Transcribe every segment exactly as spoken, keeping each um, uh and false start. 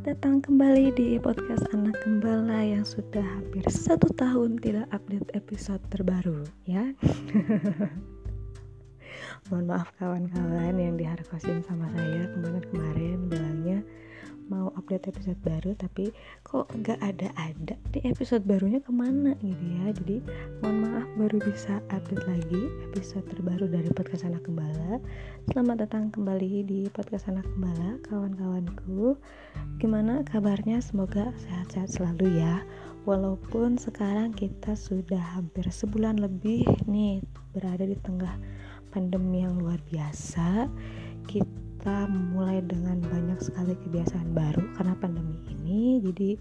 Selamat datang kembali di podcast Anak Gembala yang sudah hampir satu tahun tidak update episode terbaru, ya. Mohon maaf kawan-kawan yang diharkosin sama saya kemarin-kemarin, bilangnya mau update episode baru, tapi kok nggak ada-ada di episode barunya kemana gitu ya. Jadi mohon maaf, baru bisa update lagi episode terbaru dari podcast Anak Gembala. Selamat datang kembali di podcast Anak Gembala, kawan-kawanku. Gimana kabarnya? Semoga sehat-sehat selalu ya. Walaupun sekarang kita sudah hampir sebulan lebih nih berada di tengah pandemi yang luar biasa, kita mulai dengan banyak sekali kebiasaan baru karena pandemi ini. Jadi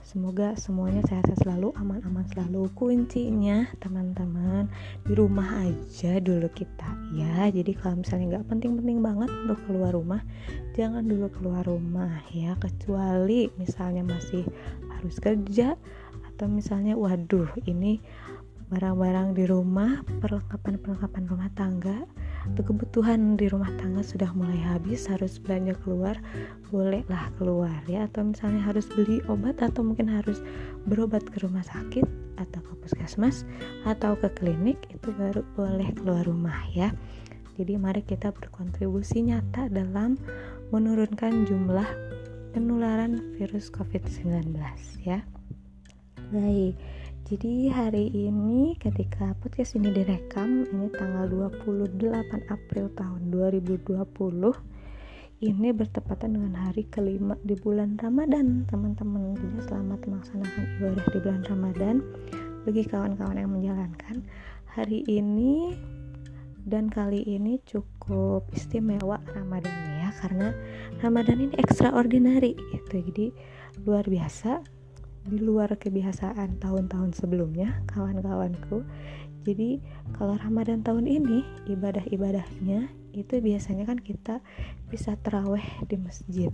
semoga semuanya sehat-sehat selalu, aman-aman selalu. Kuncinya teman-teman, di rumah aja dulu kita ya. Jadi kalau misalnya nggak penting-penting banget untuk keluar rumah, jangan dulu keluar rumah ya. Kecuali misalnya masih harus kerja, atau misalnya waduh ini barang-barang di rumah, perlengkapan-perlengkapan rumah tangga, atau kebutuhan di rumah tangga sudah mulai habis, harus belanja keluar, bolehlah keluar ya. Atau misalnya harus beli obat, atau mungkin harus berobat ke rumah sakit atau ke puskesmas atau ke klinik, itu baru boleh keluar rumah ya. Jadi mari kita berkontribusi nyata dalam menurunkan jumlah penularan virus covid sembilan belas ya. Baik, jadi hari ini ketika podcast ini direkam, ini tanggal dua puluh delapan April tahun dua ribu dua puluh, ini bertepatan dengan hari kelima di bulan Ramadan. Teman-teman, selamat melaksanakan ibadah di bulan Ramadan bagi kawan-kawan yang menjalankan. Hari ini dan kali ini cukup istimewa Ramadannya ya, karena Ramadan ini extraordinary gitu, jadi luar biasa, di luar kebiasaan tahun-tahun sebelumnya, kawan-kawanku. Jadi kalau Ramadan tahun ini, ibadah-ibadahnya itu biasanya kan kita bisa tarawih di masjid,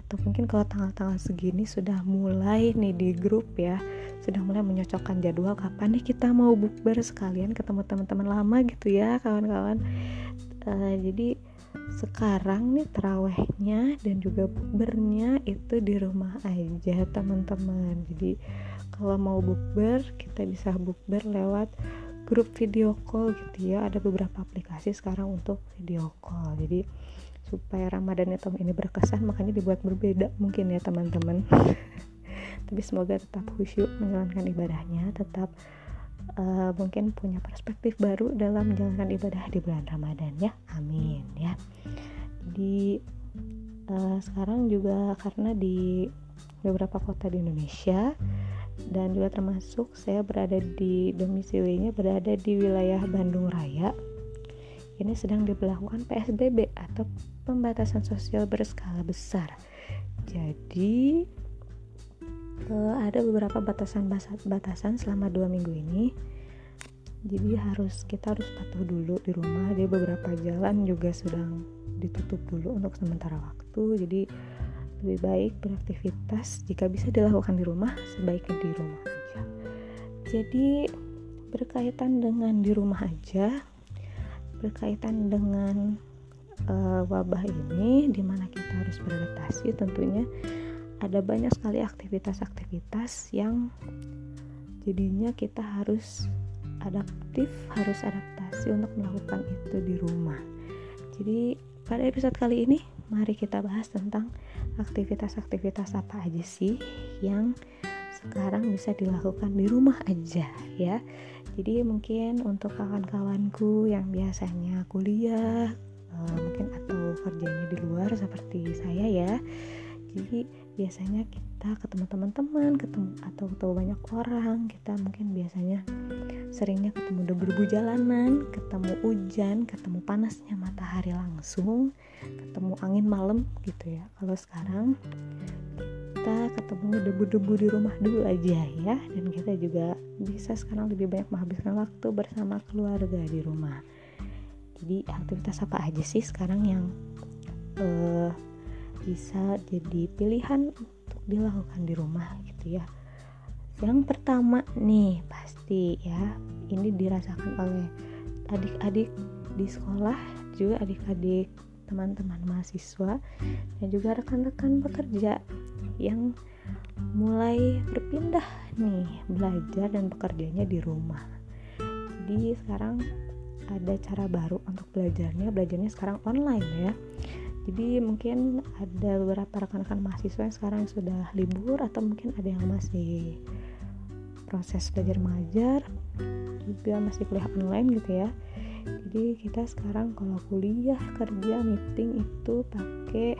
atau mungkin kalau tanggal-tanggal segini sudah mulai nih di grup ya, sudah mulai menyocokkan jadwal kapan nih kita mau bukber sekalian ketemu teman-teman lama gitu ya kawan-kawan. uh, Jadi sekarang nih tarawehnya dan juga bukbernya itu di rumah aja teman-teman. Jadi kalau mau bukber, kita bisa bukber lewat grup video call gitu ya. Ada beberapa aplikasi sekarang untuk video call. Jadi supaya Ramadannya tahun ini berkesan, makanya dibuat berbeda mungkin ya teman-teman. Tapi semoga tetap khusyuk menjalankan ibadahnya, tetap Uh, mungkin punya perspektif baru dalam menjalankan ibadah di bulan Ramadan ya, amin ya. Di uh, sekarang juga karena di beberapa kota di Indonesia, dan juga termasuk saya berada di domisilinya berada di wilayah Bandung Raya, ini sedang diberlakukan P S B B atau pembatasan sosial berskala besar. Jadi Uh, ada beberapa batasan-batasan selama dua minggu ini. Jadi harus kita harus patuh dulu di rumah. Jadi beberapa jalan juga sedang ditutup dulu untuk sementara waktu. Jadi lebih baik beraktivitas jika bisa dilakukan di rumah, sebaiknya di rumah aja. Jadi berkaitan dengan di rumah aja, berkaitan dengan uh, wabah ini, di mana kita harus beradaptasi tentunya. Ada banyak sekali aktivitas-aktivitas yang jadinya kita harus adaptif, harus adaptasi untuk melakukan itu di rumah. Jadi pada episode kali ini, mari kita bahas tentang aktivitas-aktivitas apa aja sih yang sekarang bisa dilakukan di rumah aja ya. Jadi mungkin untuk kawan-kawanku yang biasanya kuliah, mungkin atau kerjanya di luar seperti saya ya. Jadi biasanya kita ketemu teman-teman, ketemu atau ketemu banyak orang, kita mungkin biasanya seringnya ketemu debu-debu jalanan, ketemu hujan, ketemu panasnya matahari langsung, ketemu angin malam gitu ya. Kalau sekarang kita ketemu debu-debu di rumah dulu aja ya, dan kita juga bisa sekarang lebih banyak menghabiskan waktu bersama keluarga di rumah. Jadi aktivitas apa aja sih sekarang yang uh, bisa jadi pilihan untuk dilakukan di rumah gitu ya. Yang pertama nih pasti ya, ini dirasakan oleh adik-adik di sekolah, juga adik-adik teman-teman mahasiswa dan juga rekan-rekan pekerja yang mulai berpindah nih belajar dan bekerjanya di rumah. Jadi sekarang ada cara baru untuk belajarnya, belajarnya sekarang online ya. Jadi mungkin ada beberapa rekan-rekan mahasiswa yang sekarang sudah libur atau mungkin ada yang masih proses belajar mengajar juga masih kuliah online gitu ya. Jadi kita sekarang kalau kuliah, kerja, meeting itu pakai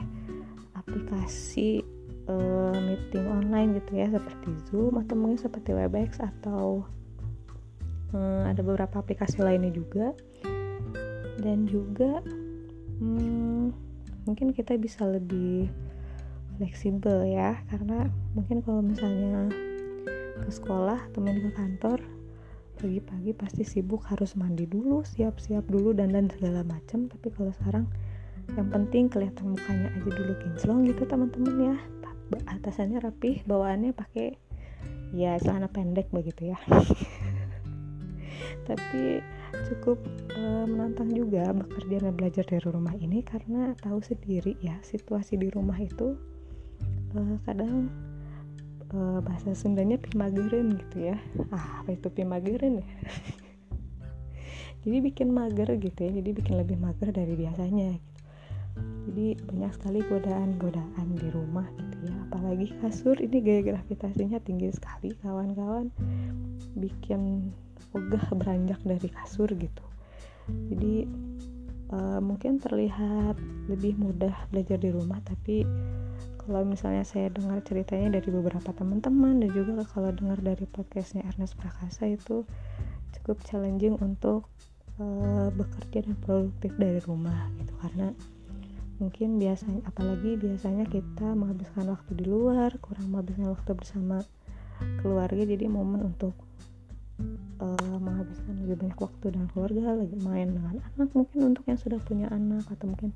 aplikasi e, meeting online gitu ya, seperti Zoom atau mungkin seperti WebEx atau e, ada beberapa aplikasi lainnya juga. Dan juga hmm, mungkin kita bisa lebih fleksibel ya, karena mungkin kalau misalnya ke sekolah atau main ke kantor pagi-pagi pasti sibuk, harus mandi dulu, siap-siap dulu, dandan segala macam. Tapi kalau sekarang yang penting kelihatan mukanya aja dulu, kinclong gitu teman-teman ya, atasannya rapih, bawaannya pakai ya celana pendek begitu ya. Tapi cukup e, menantang juga bekerja dan belajar dari rumah ini, karena tahu sendiri ya situasi di rumah itu e, kadang e, bahasa Sundanya pimageureun gitu ya. Ah, apa itu pimageureun ya? Jadi bikin mager gitu ya, jadi bikin lebih mager dari biasanya gitu. Jadi banyak sekali godaan-godaan di rumah gitu ya, apalagi kasur ini gaya gravitasinya tinggi sekali, kawan-kawan bikin ogah beranjak dari kasur gitu. Jadi e, mungkin terlihat lebih mudah belajar di rumah, tapi kalau misalnya saya dengar ceritanya dari beberapa teman-teman dan juga kalau dengar dari podcastnya Ernest Prakasa itu cukup challenging untuk e, bekerja dan produktif dari rumah gitu, karena mungkin biasanya, apalagi biasanya kita menghabiskan waktu di luar, kurang menghabiskan waktu bersama keluarga. Jadi momen untuk Uh, menghabiskan lebih banyak waktu dengan keluarga, lagi main dengan anak, mungkin untuk yang sudah punya anak, atau mungkin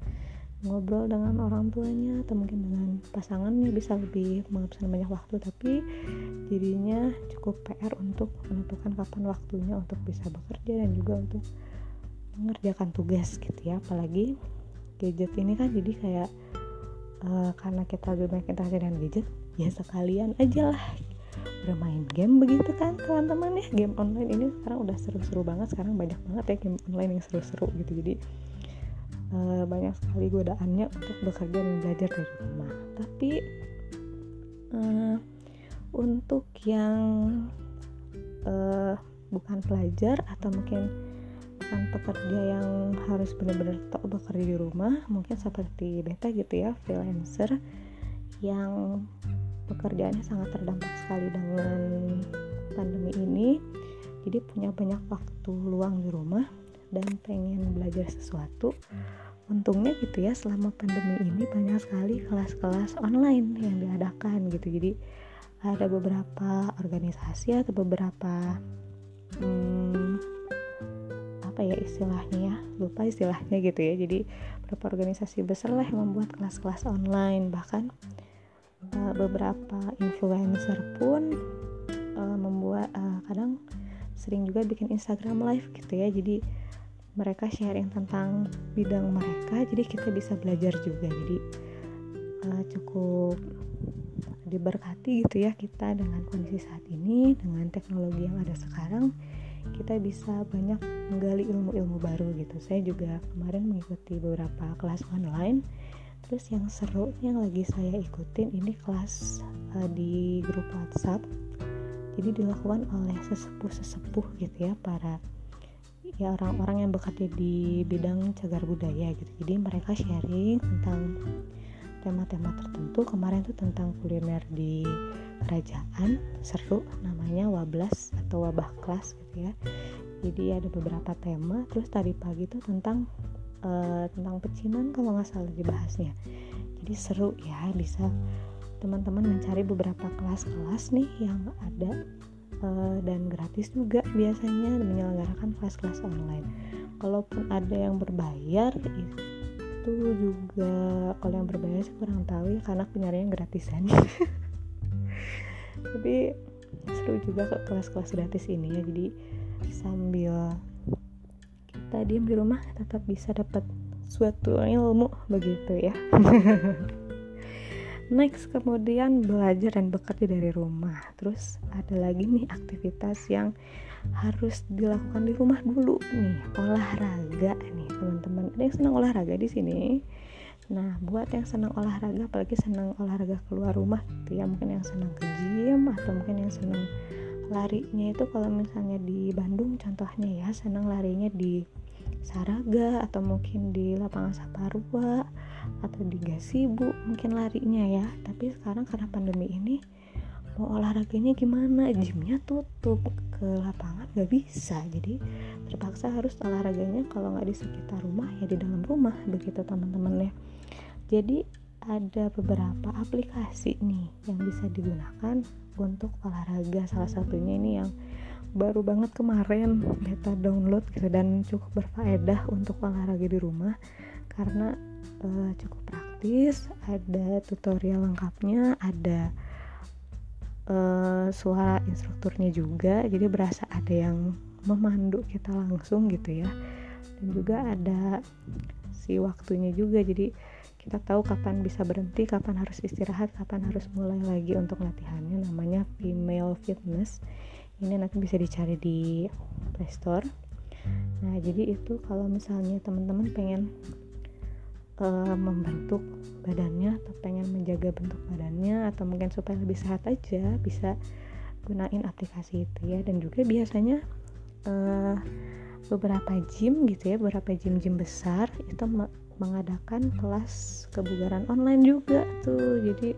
ngobrol dengan orang tuanya, atau mungkin dengan pasangannya, bisa lebih menghabiskan banyak waktu. Tapi jadinya cukup P R untuk menentukan kapan waktunya untuk bisa bekerja dan juga untuk mengerjakan tugas gitu ya. Apalagi gadget ini kan jadi kayak uh, karena kita lebih banyak interaksi dengan gadget ya, sekalian aja lah bermain game begitu kan teman-teman ya. Game online ini sekarang udah seru-seru banget, sekarang banyak banget ya game online yang seru-seru gitu. Jadi uh, banyak sekali godaannya untuk bekerja dan belajar dari rumah. Tapi uh, untuk yang uh, bukan pelajar atau mungkin bukan pekerja yang harus benar-benar tok bekerja di rumah, mungkin seperti beta gitu ya, freelancer yang pekerjaannya sangat terdampak sekali dengan pandemi ini, jadi punya banyak waktu luang di rumah dan pengen belajar sesuatu. Untungnya gitu ya, selama pandemi ini banyak sekali kelas-kelas online yang diadakan gitu. Jadi ada beberapa organisasi atau beberapa hmm, apa ya istilahnya ya, lupa istilahnya gitu ya. Jadi beberapa organisasi besar lah yang membuat kelas-kelas online, bahkan Uh, beberapa influencer pun uh, membuat uh, kadang sering juga bikin Instagram live gitu ya. Jadi mereka sharing tentang bidang mereka, jadi kita bisa belajar juga. Jadi uh, cukup diberkati gitu ya kita dengan kondisi saat ini, dengan teknologi yang ada sekarang, kita bisa banyak menggali ilmu-ilmu baru gitu. Saya juga kemarin mengikuti beberapa kelas online. Terus yang seru yang lagi saya ikutin ini kelas uh, di grup WhatsApp. Jadi dilakukan oleh sesepuh-sesepuh gitu ya, para ya orang-orang yang bekerja di bidang cagar budaya gitu. Jadi mereka sharing tentang tema-tema tertentu. Kemarin tuh tentang kuliner di kerajaan, seru, namanya Wablas atau Wabah Kelas gitu ya. Jadi ada beberapa tema. Terus tadi pagi tuh tentang Uh, tentang pecinan kalau nggak salah dibahasnya. Jadi seru ya, bisa teman-teman mencari beberapa kelas-kelas nih yang ada uh, dan gratis juga biasanya menyelenggarakan kelas-kelas online. Kalaupun ada yang berbayar itu juga, kalau yang berbayar sih kurang tahu ya karena aku nyarinya gratisan. Tapi seru juga ke kelas-kelas gratis ini ya. Jadi sambil kita diem di rumah tetap bisa dapat suatu ilmu begitu ya. Next, kemudian belajar dan bekerja dari rumah. Terus ada lagi nih aktivitas yang harus dilakukan di rumah dulu nih, olahraga nih teman-teman. Ada yang senang olahraga di sini. Nah, buat yang senang olahraga, apalagi senang olahraga keluar rumah gitu ya, mungkin yang senang ke gym atau mungkin yang senang larinya itu, kalau misalnya di Bandung contohnya ya, senang larinya di Saraga atau mungkin di lapangan Saparua atau di Gasibu mungkin larinya ya. Tapi sekarang karena pandemi ini mau olahraganya gimana, gymnya tutup, ke lapangan gak bisa, jadi terpaksa harus olahraganya kalau gak di sekitar rumah ya di dalam rumah begitu teman-teman ya. Jadi ada beberapa aplikasi nih yang bisa digunakan untuk olahraga. Salah satunya ini yang baru banget kemarin beta download gitu, dan cukup berfaedah untuk olahraga di rumah karena e, cukup praktis, ada tutorial lengkapnya, ada e, suara instrukturnya juga, jadi berasa ada yang memandu kita langsung gitu ya. Dan juga ada si waktunya juga, jadi kita tahu kapan bisa berhenti, kapan harus istirahat, kapan harus mulai lagi untuk latihannya. Namanya Female Fitness. Ini nanti bisa dicari di Play Store. Nah, jadi itu kalau misalnya teman-teman pengen uh, membentuk badannya atau pengen menjaga bentuk badannya atau mungkin supaya lebih sehat aja, bisa gunain aplikasi itu ya. Dan juga biasanya uh, beberapa gym gitu ya, beberapa gym-gym besar itu me- mengadakan kelas kebugaran online juga tuh, jadi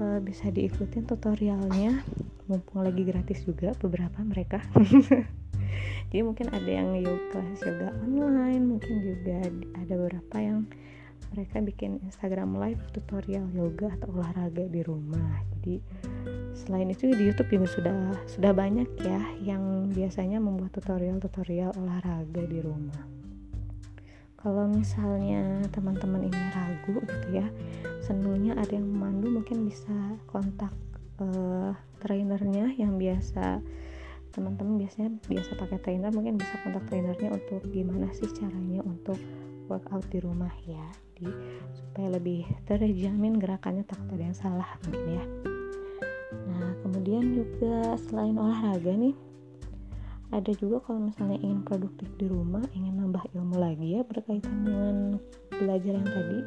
e, bisa diikutin tutorialnya, mumpung lagi gratis juga beberapa mereka. Jadi mungkin ada yang yoga, kelas yoga online, mungkin juga ada beberapa yang mereka bikin Instagram live tutorial yoga atau olahraga di rumah. Jadi selain itu di YouTube juga sudah sudah banyak ya yang biasanya membuat tutorial-tutorial olahraga di rumah. Kalau misalnya teman-teman ini ragu gitu ya, sebenarnya ada yang memandu, mungkin bisa kontak uh, trainernya yang biasa teman-teman biasanya biasa pakai trainer, mungkin bisa kontak trainernya untuk gimana sih caranya untuk workout di rumah ya, jadi supaya lebih terjamin gerakannya, takut ada yang salah mungkin ya. Nah, kemudian juga selain olahraga nih, ada juga kalau misalnya ingin produktif di rumah, ingin nambah ilmu lagi ya berkaitan dengan belajar yang tadi,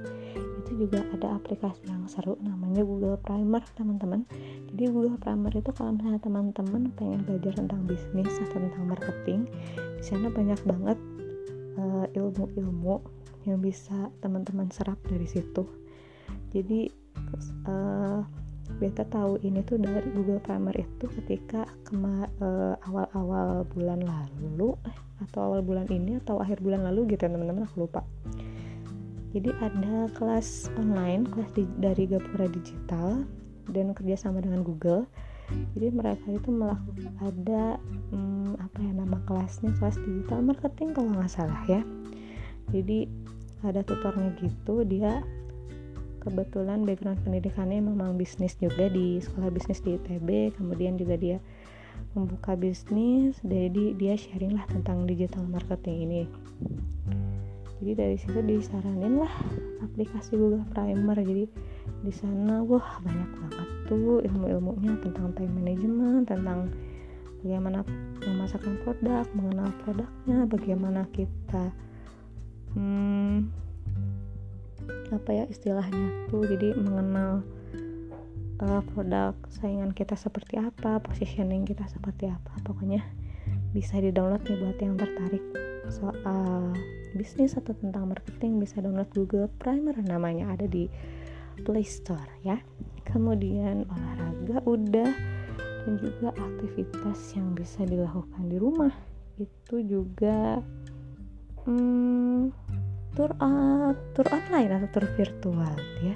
itu juga ada aplikasi yang seru namanya Google Primer teman-teman. Jadi Google Primer itu kalau misalnya teman-teman pengen belajar tentang bisnis atau tentang marketing, di sana banyak banget uh, ilmu-ilmu yang bisa teman-teman serap dari situ. Jadi uh, beta tahu ini tuh dari Google Primer itu ketika kema, e, awal-awal bulan lalu atau awal bulan ini atau akhir bulan lalu gitu teman-teman, aku lupa. Jadi ada kelas online, kelas di, dari Gapura Digital dan kerjasama dengan Google. Jadi mereka itu melakukan ada hmm, apa ya nama kelasnya, kelas digital marketing kalau nggak salah ya. Jadi ada tutornya gitu, dia kebetulan background pendidikannya memang bisnis juga, di sekolah bisnis di I T B, kemudian juga dia membuka bisnis, jadi dia sharing lah tentang digital marketing ini. Jadi dari situ disaranin lah aplikasi Google Primer, jadi di sana wah banyak banget tuh ilmu-ilmunya tentang time management, tentang bagaimana memasarkan produk, mengenal produknya, bagaimana kita hmm, apa ya istilahnya tuh, jadi mengenal uh, produk saingan kita seperti apa, positioning kita seperti apa. Pokoknya bisa di-download nih buat yang tertarik soal bisnis atau tentang marketing, bisa download Google Primer namanya, ada di Play Store ya. Kemudian olahraga udah, dan juga aktivitas yang bisa dilakukan di rumah itu juga hmm, tur uh, tur online atau tur virtual ya.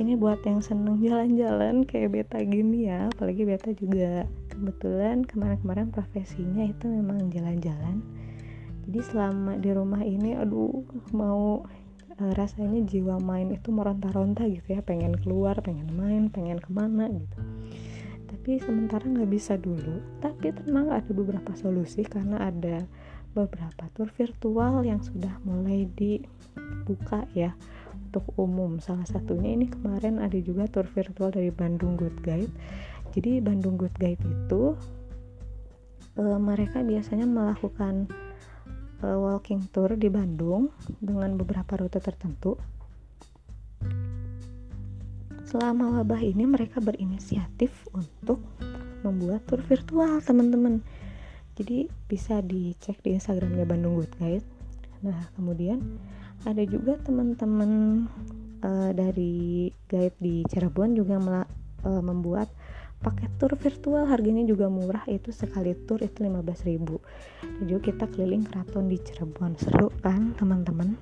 Ini buat yang seneng jalan-jalan kayak beta gini ya, apalagi beta juga kebetulan kemarin-kemarin profesinya itu memang jalan-jalan. Jadi selama di rumah ini aduh mau uh, rasanya jiwa main itu meronta-ronta gitu ya, pengen keluar, pengen main, pengen kemana gitu. Tapi sementara nggak bisa dulu. Tapi tenang, ada beberapa solusi karena ada beberapa tur virtual yang sudah mulai dibuka ya untuk umum. Salah satunya ini kemarin ada juga tur virtual dari Bandung Good Guide. Jadi Bandung Good Guide itu e, mereka biasanya melakukan e, walking tour di Bandung dengan beberapa rute tertentu. Selama wabah ini mereka berinisiatif untuk membuat tur virtual, teman-teman. Jadi bisa dicek di Instagramnya Bandung Good Guide. Nah, kemudian ada juga teman-teman uh, dari guide di Cirebon juga mela- uh, membuat paket tur virtual. Harganya juga murah, itu sekali tur itu lima belas ribu. Dan juga kita keliling keraton di Cirebon. Seru kan, teman-teman?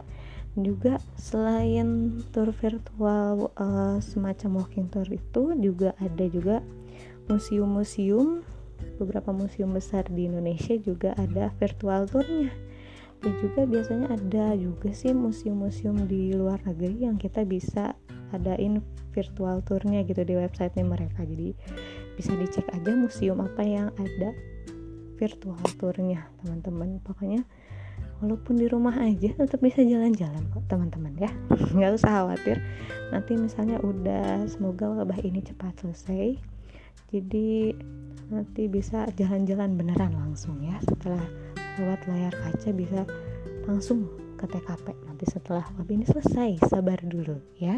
Juga selain tur virtual uh, semacam walking tour itu juga ada juga museum-museum, beberapa museum besar di Indonesia juga ada virtual tournya. Dan juga biasanya ada juga sih museum-museum di luar negeri yang kita bisa adain virtual tournya gitu di websitenya mereka. Jadi bisa dicek aja museum apa yang ada virtual tournya, teman-teman. Pokoknya walaupun di rumah aja tetap bisa jalan-jalan kok, teman-teman ya. Nggak usah khawatir. Nanti misalnya udah, semoga wabah ini cepat selesai. Jadi nanti bisa jalan-jalan beneran langsung ya. Setelah lewat layar kaca bisa langsung ke T K P. Nanti setelah wabah ini selesai, sabar dulu ya.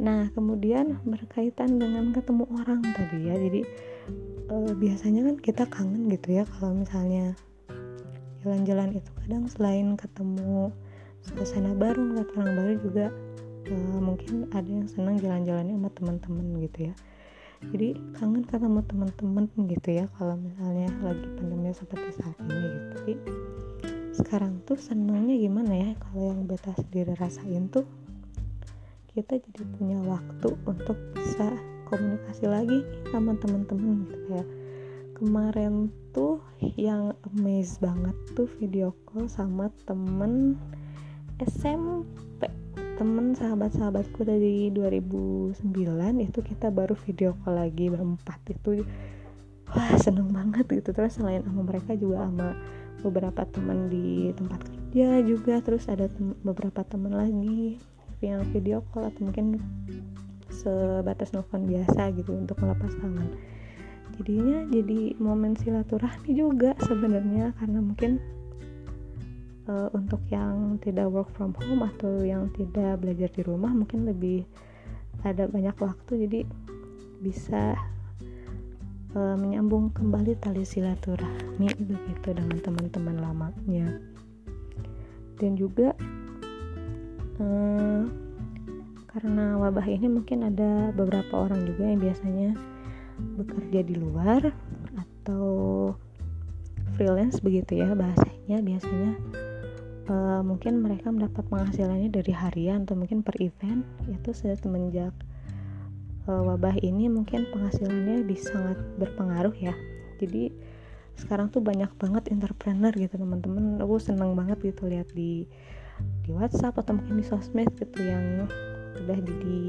Nah, kemudian berkaitan dengan ketemu orang tadi ya. Jadi e, biasanya kan kita kangen gitu ya kalau misalnya jalan-jalan itu, kadang selain ketemu suasana baru, melihat orang baru juga e, mungkin ada yang senang jalan-jalannya sama teman-teman gitu ya. Jadi kangen ketemu teman-teman gitu ya kalau misalnya lagi pandemi seperti saat ini gitu. Tapi sekarang tuh senangnya gimana ya, kalau yang beta sendiri rasain tuh kita jadi punya waktu untuk bisa komunikasi lagi sama teman-teman gitu ya. Kemarin tuh yang amazed banget tuh video call sama temen S M P, temen sahabat-sahabatku dari dua ribu sembilan itu, kita baru video call lagi berempat itu, wah seneng banget gitu. Terus selain sama mereka juga sama beberapa teman di tempat kerja juga, terus ada tem- beberapa teman lagi yang video call atau mungkin sebatas nelfon biasa gitu untuk melepas kangen. Jadinya jadi momen silaturahmi juga sebenarnya, karena mungkin e, untuk yang tidak work from home atau yang tidak belajar di rumah mungkin lebih ada banyak waktu, jadi bisa e, menyambung kembali tali silaturahmi begitu dengan teman-teman lamanya. Dan juga e, karena wabah ini mungkin ada beberapa orang juga yang biasanya bekerja di luar atau freelance begitu ya bahasanya, biasanya e, mungkin mereka mendapat penghasilannya dari harian atau mungkin per event. Itu semenjak e, wabah ini mungkin penghasilannya bisa sangat berpengaruh ya. Jadi sekarang tuh banyak banget entrepreneur gitu, teman-teman. Aku seneng banget gitu lihat di di WhatsApp atau mungkin di sosmed gitu yang udah jadi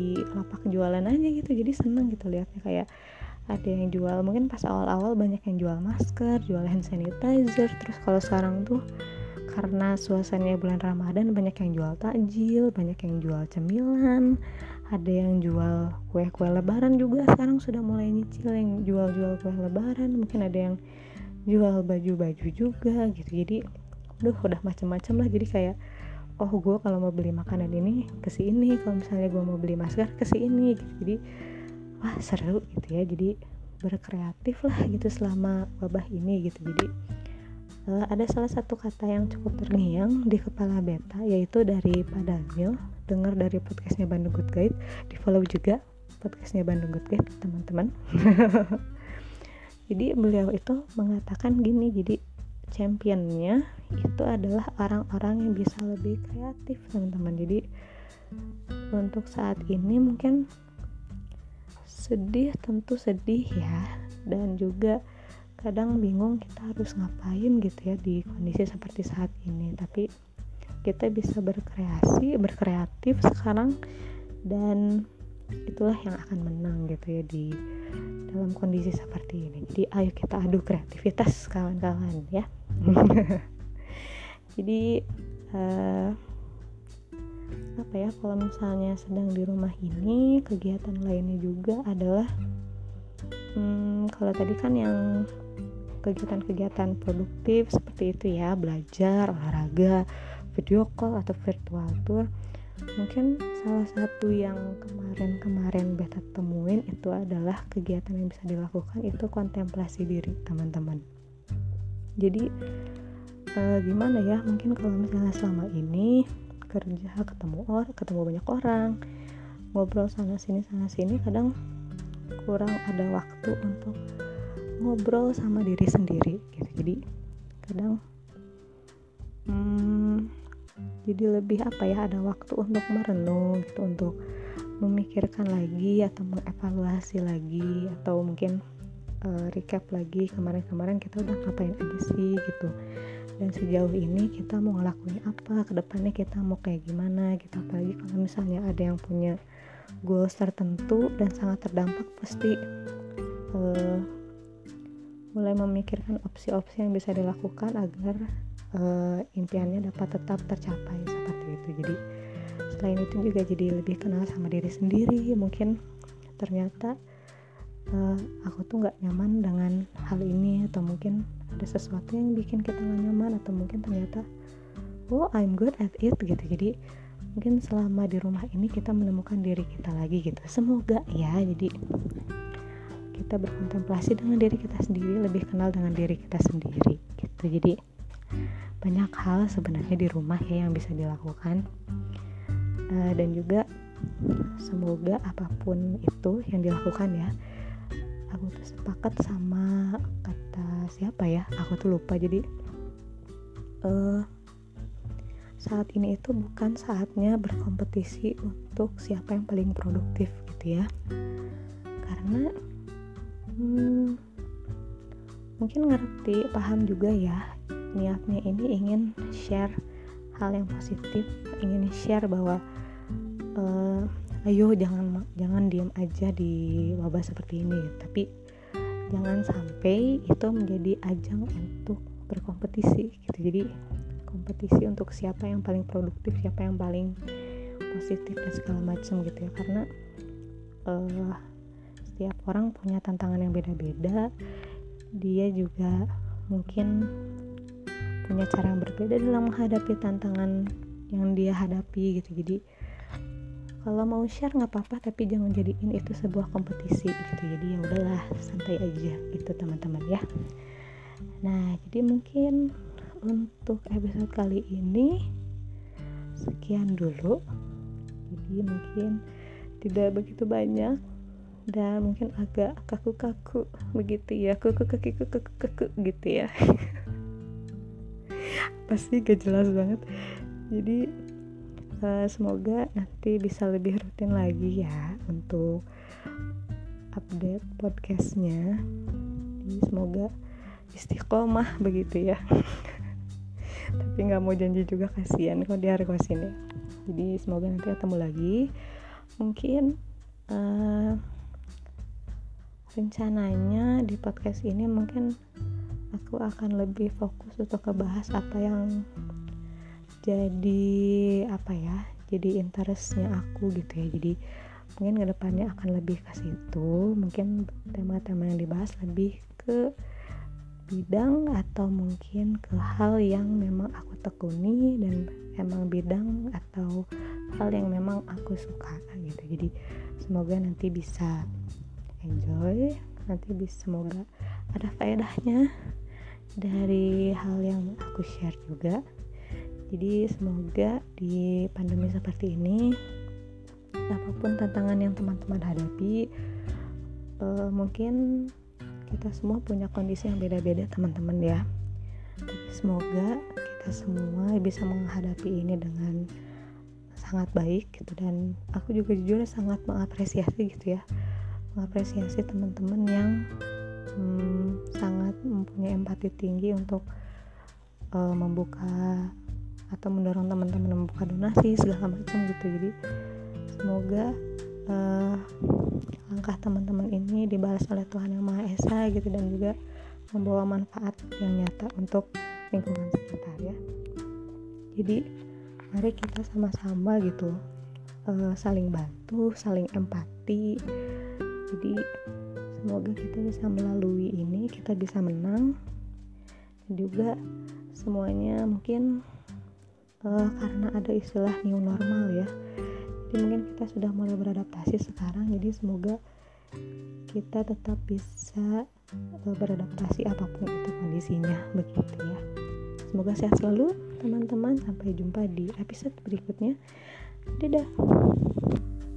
lapak jualan aja gitu. Jadi seneng gitu lihatnya, kayak ada yang jual, mungkin pas awal-awal banyak yang jual masker, jual hand sanitizer. Terus kalau sekarang tuh karena suasananya bulan Ramadan, banyak yang jual takjil, banyak yang jual cemilan, ada yang jual kue-kue lebaran juga. Sekarang sudah mulai nyicil yang jual-jual kue lebaran, mungkin ada yang jual baju-baju juga gitu. Jadi aduh, udah macam-macam lah. Jadi kayak, oh gue kalau mau beli makanan ini kesini, kalau misalnya gue mau beli masker kesini gitu. Jadi wah seru gitu ya, jadi berkreatif lah gitu selama wabah ini gitu. Jadi uh, ada salah satu kata yang cukup terngiang di kepala beta, yaitu dari Padamil. Dengar dari podcastnya Bandung Good Guide, di follow juga podcastnya Bandung Good Guide, teman-teman. Jadi beliau itu mengatakan gini, jadi championnya itu adalah orang-orang yang bisa lebih kreatif, teman-teman. Jadi untuk saat ini mungkin sedih, tentu sedih ya, dan juga kadang bingung kita harus ngapain gitu ya di kondisi seperti saat ini. Tapi kita bisa berkreasi, berkreatif sekarang, dan itulah yang akan menang gitu ya di dalam kondisi seperti ini. Jadi ayo kita adu kreativitas kawan-kawan ya. Jadi uh, apa ya, kalau misalnya sedang di rumah ini, kegiatan lainnya juga adalah hmm, kalau tadi kan yang kegiatan-kegiatan produktif seperti itu ya, belajar, olahraga, video call atau virtual tour. Mungkin salah satu yang kemarin-kemarin beta temuin itu adalah kegiatan yang bisa dilakukan itu kontemplasi diri, teman-teman. Jadi eh, gimana ya, mungkin kalau misalnya selama ini kerja ketemu orang, ketemu banyak orang, ngobrol sana sini sana sini, kadang kurang ada waktu untuk ngobrol sama diri sendiri gitu. Jadi kadang hmm, jadi lebih apa ya, ada waktu untuk merenung gitu, untuk memikirkan lagi atau mengevaluasi lagi, atau mungkin uh, recap lagi kemarin-kemarin kita udah ngapain aja sih gitu, dan sejauh ini kita mau ngelakuin apa, kedepannya kita mau kayak gimana gitu. Apalagi kalau misalnya ada yang punya goals tertentu dan sangat terdampak, pasti uh, mulai memikirkan opsi-opsi yang bisa dilakukan agar Uh, impiannya dapat tetap tercapai, seperti itu. Jadi selain itu juga jadi lebih kenal sama diri sendiri. Mungkin ternyata uh, aku tuh gak nyaman dengan hal ini, atau mungkin ada sesuatu yang bikin kita gak nyaman, atau mungkin ternyata oh I'm good at it gitu. Jadi mungkin selama di rumah ini kita menemukan diri kita lagi gitu, semoga ya. Jadi kita berkontemplasi dengan diri kita sendiri, lebih kenal dengan diri kita sendiri gitu. Jadi banyak hal sebenarnya di rumah ya yang bisa dilakukan, uh, dan juga semoga apapun itu yang dilakukan ya, aku tuh sepakat sama kata siapa ya, aku tuh lupa. Jadi uh, saat ini itu bukan saatnya berkompetisi untuk siapa yang paling produktif gitu ya, karena hmm, mungkin ngerti, paham juga ya, niatnya ini ingin share hal yang positif, ingin share bahwa uh, ayo jangan jangan diam aja di wabah seperti ini, tapi jangan sampai itu menjadi ajang untuk berkompetisi gitu. Jadi kompetisi untuk siapa yang paling produktif, siapa yang paling positif dan segala macam gitu ya, karena uh, setiap orang punya tantangan yang beda-beda, dia juga mungkin punya cara yang berbeda dalam menghadapi tantangan yang dia hadapi gitu. Jadi kalau mau share nggak apa-apa, tapi jangan jadiin itu sebuah kompetisi gitu. Jadi ya udahlah, santai aja gitu teman-teman ya. Nah, jadi mungkin untuk episode kali ini sekian dulu. Jadi mungkin tidak begitu banyak dan mungkin agak kaku-kaku begitu ya, kuku-kuku-kuku-kuku gitu ya. Pasti gak jelas banget. Jadi uh, semoga nanti bisa lebih rutin lagi ya untuk update podcastnya. Jadi semoga istiqomah begitu ya. Tapi gak mau janji juga, kasihan kalau di hari kos ini. Jadi semoga nanti ketemu lagi. Mungkin uh, rencananya di podcast ini mungkin aku akan lebih fokus untuk ngebahas apa yang jadi apa ya, jadi interestnya aku gitu ya. Jadi mungkin kedepannya akan lebih ke situ, mungkin tema-tema yang dibahas lebih ke bidang atau mungkin ke hal yang memang aku tekuni dan emang bidang atau hal yang memang aku suka gitu. Jadi semoga nanti bisa enjoy, nanti bisa, semoga ada faedahnya dari hal yang aku share juga. Jadi semoga di pandemi seperti ini, apapun tantangan yang teman-teman hadapi, eh, mungkin kita semua punya kondisi yang beda-beda teman-teman ya, tapi semoga kita semua bisa menghadapi ini dengan sangat baik gitu. Dan aku juga jujur sangat mengapresiasi gitu ya, mengapresiasi teman-teman yang Hmm, sangat mempunyai empati tinggi untuk uh, membuka atau mendorong teman-teman membuka donasi segala macam gitu. Jadi semoga uh, langkah teman-teman ini dibalas oleh Tuhan Yang Maha Esa gitu, dan juga membawa manfaat yang nyata untuk lingkungan sekitar ya. Jadi mari kita sama-sama gitu uh, saling bantu, saling empati. Jadi semoga kita bisa melalui ini, kita bisa menang. Dan juga semuanya mungkin uh, karena ada istilah new normal ya. Jadi mungkin kita sudah mulai beradaptasi sekarang. Jadi semoga kita tetap bisa beradaptasi apapun itu kondisinya, begitu ya. Semoga sehat selalu teman-teman, sampai jumpa di episode berikutnya. Dadah.